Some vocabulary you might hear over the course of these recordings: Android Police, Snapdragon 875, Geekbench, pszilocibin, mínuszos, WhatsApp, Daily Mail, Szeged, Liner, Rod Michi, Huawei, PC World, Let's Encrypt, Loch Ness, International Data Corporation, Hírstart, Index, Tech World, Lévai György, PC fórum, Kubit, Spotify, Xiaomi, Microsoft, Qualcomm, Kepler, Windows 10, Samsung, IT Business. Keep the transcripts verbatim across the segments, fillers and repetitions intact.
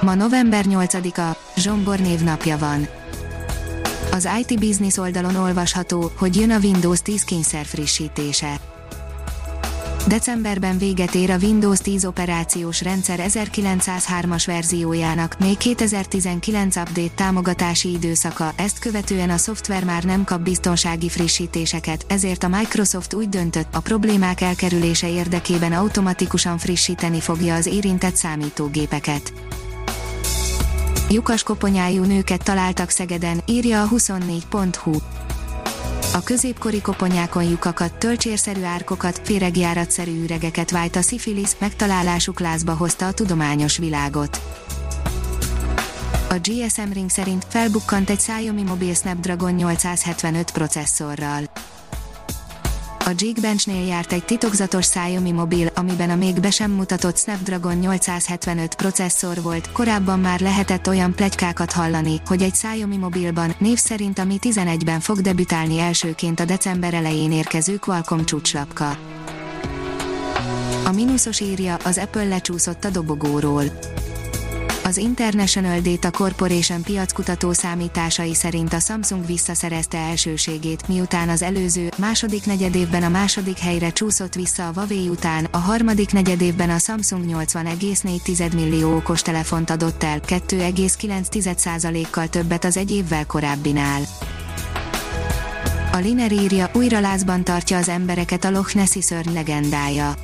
Ma november nyolcadika, Zsombor névnapja van. Az i té Business oldalon olvasható, hogy jön a Windows tíz kényszer frissítése. Decemberben véget ér a Windows tíz operációs rendszer ezerkilencszázhármas verziójának, még kétezer-tizenkilenc update támogatási időszaka, ezt követően a szoftver már nem kap biztonsági frissítéseket, ezért a Microsoft úgy döntött, a problémák elkerülése érdekében automatikusan frissíteni fogja az érintett számítógépeket. Lyukas koponyájú nőket találtak Szegeden, írja a huszonnégy pont hu. A középkori koponyákon lyukakat, töltsérszerű árkokat, féregjáratszerű üregeket vájt a szifilisz, megtalálásuk lázba hozta a tudományos világot. A gé es em Ring szerint felbukkant egy Xiaomi mobil Snapdragon nyolcszázhetvenöt processzorral. A Geekbench-nél járt egy titokzatos Xiaomi mobil, amiben a még be sem mutatott Snapdragon nyolcszázhetvenöt processzor volt, korábban már lehetett olyan pletykákat hallani, hogy egy Xiaomi mobilban, név szerint a Mi tizenegyben fog debütálni elsőként a december elején érkező Qualcomm csúcslapka. A mínuszos írja, az Apple lecsúszott a dobogóról. Az International Data Corporation piackutató számításai szerint a Samsung visszaszerezte elsőségét, miután az előző, második negyedévben a második helyre csúszott vissza a Huawei után, a harmadik negyedévben a Samsung nyolcvan egész négy millió okostelefont adott el, kettő egész kilenc százalékkal többet az egy évvel korábbinál. A Liner írja, újra lázban tartja az embereket a Loch Nessi szörny legendája.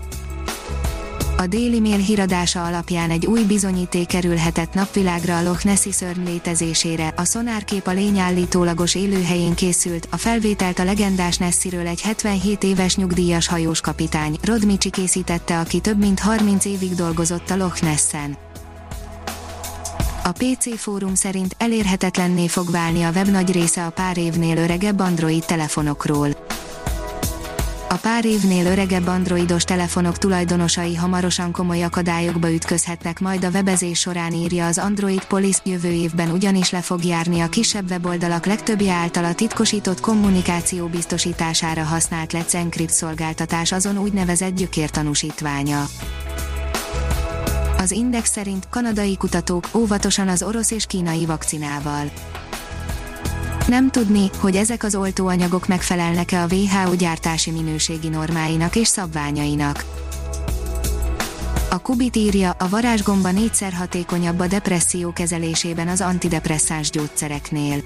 A Daily Mail híradása alapján egy új bizonyíték kerülhetett napvilágra a Loch Nessi szörny létezésére, a szonárkép a lény állítólagos élőhelyén készült, a felvételt a legendás Nessiről egy hetvenhét éves nyugdíjas hajós kapitány, Rod Michi készítette, aki több mint harminc évig dolgozott a Loch Nessen. A pé cé fórum szerint elérhetetlenné fog válni a web nagy része a pár évnél öregebb Android telefonokról. A pár évnél öregebb androidos telefonok tulajdonosai hamarosan komoly akadályokba ütközhetnek majd a webezés során, írja az Android Police, jövő évben ugyanis le fog járni a kisebb weboldalak legtöbbje által a titkosított kommunikáció biztosítására használt Let's Encrypt szolgáltatás azon úgynevezett gyökértanúsítványa. Az Index szerint kanadai kutatók óvatosan az orosz és kínai vakcinával. Nem tudni, hogy ezek az oltóanyagok megfelelnek-e a vé há o gyártási minőségi normáinak és szabványainak. A Kubit írja, a varázsgomba négyszer hatékonyabb a depresszió kezelésében az antidepresszáns gyógyszereknél.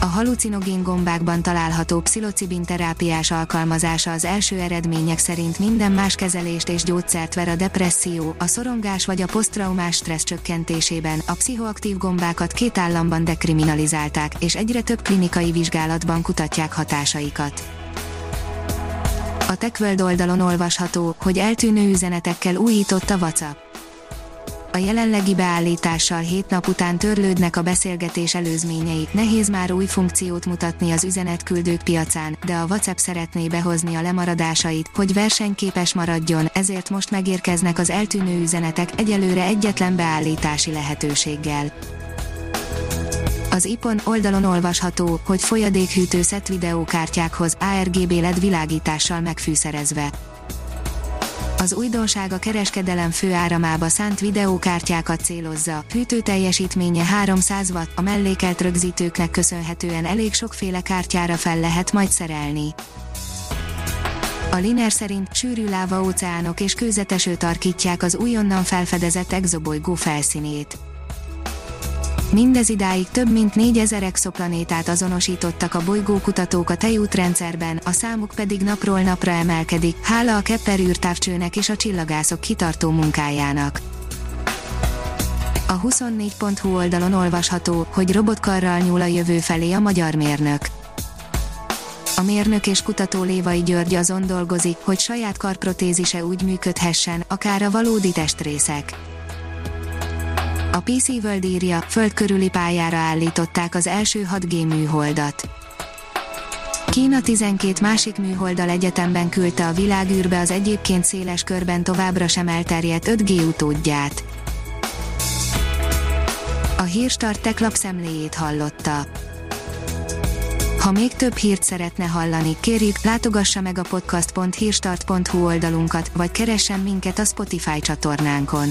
A halucinogén gombákban található pszilocibin terápiás alkalmazása az első eredmények szerint minden más kezelést és gyógyszert ver a depresszió, a szorongás vagy a posztraumás stressz csökkentésében. A pszichoaktív gombákat két államban dekriminalizálták, és egyre több klinikai vizsgálatban kutatják hatásaikat. A Tech World oldalon olvasható, hogy eltűnő üzenetekkel újított a WhatsApp. A jelenlegi beállítással hét nap után törlődnek a beszélgetés előzményei, nehéz már új funkciót mutatni az üzenetküldők piacán, de a WhatsApp szeretné behozni a lemaradásait, hogy versenyképes maradjon, ezért most megérkeznek az eltűnő üzenetek egyelőre egyetlen beállítási lehetőséggel. Az i pé o n oldalon olvasható, hogy folyadékhűtő szett videókártyákhoz, á er gé bé el é dé világítással megfűszerezve. Az újdonság a kereskedelem főáramába szánt videókártyákat célozza, hűtő teljesítménye háromszáz watt, a mellékelt rögzítőknek köszönhetően elég sokféle kártyára fel lehet majd szerelni. A Liner szerint sűrű láva óceánok és kőzeteső tarkítják az újonnan felfedezett exobolygó felszínét. Mindez idáig több mint négyezer exoplanétát azonosítottak a bolygókutatók a tejútrendszerben, a számuk pedig napról napra emelkedik, hála a Kepler űrtávcsőnek és a csillagászok kitartó munkájának. A huszonnégy pont hu oldalon olvasható, hogy robotkarral nyúl a jövő felé a magyar mérnök. A mérnök és kutató Lévai György azon dolgozik, hogy saját karprotézise úgy működhessen, akár a valódi testrészek. a pé cé World írja, föld körüli pályára állították az első hat G műholdat. Kína tizenkét másik műholddal egyetemben küldte a világűrbe az egyébként széles körben továbbra sem elterjedt öt G utódját. A Hírstart Tech lapszemléjét hallotta. Ha még több hírt szeretne hallani, kérjük, látogassa meg a podcast pont hírstart pont hu oldalunkat, vagy keressen minket a Spotify csatornánkon.